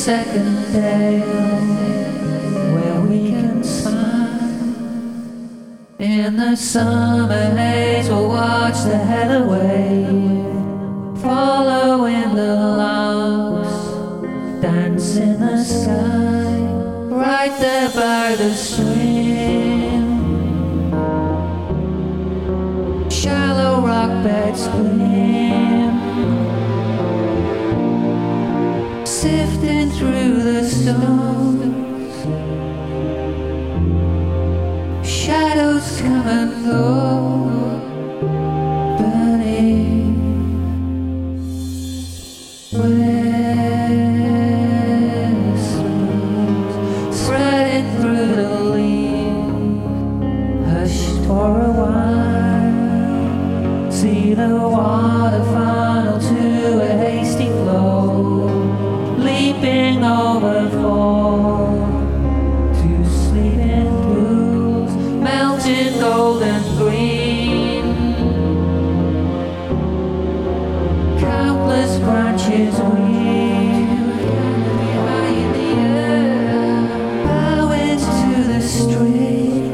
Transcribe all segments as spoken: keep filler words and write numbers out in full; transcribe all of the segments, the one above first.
second day where we can smile in the summer haze. We'll watch the heather wave, following the larks, dance in the sky, right there by the stream. Shallow rock beds gleam, sifting through the stones. Shadows come and go, burning whispers, spreading through the leaves. Hushed for a while, see the water funnel to a hasty flow, leaping over foam to sleeping pools, melting gold and green. Countless branches weave, high in the air, bowing to the stream.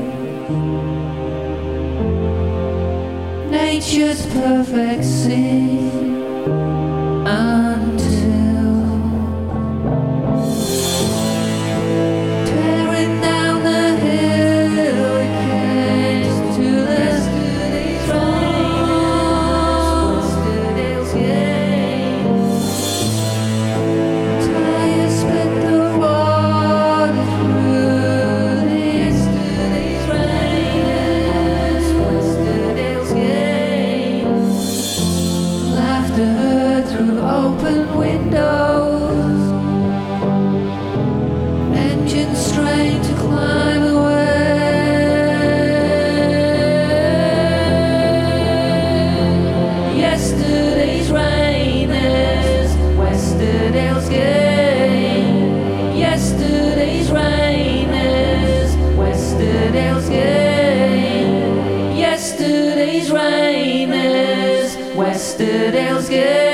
Nature's perfect scene. Yesterday's rain is Westerdale's gay.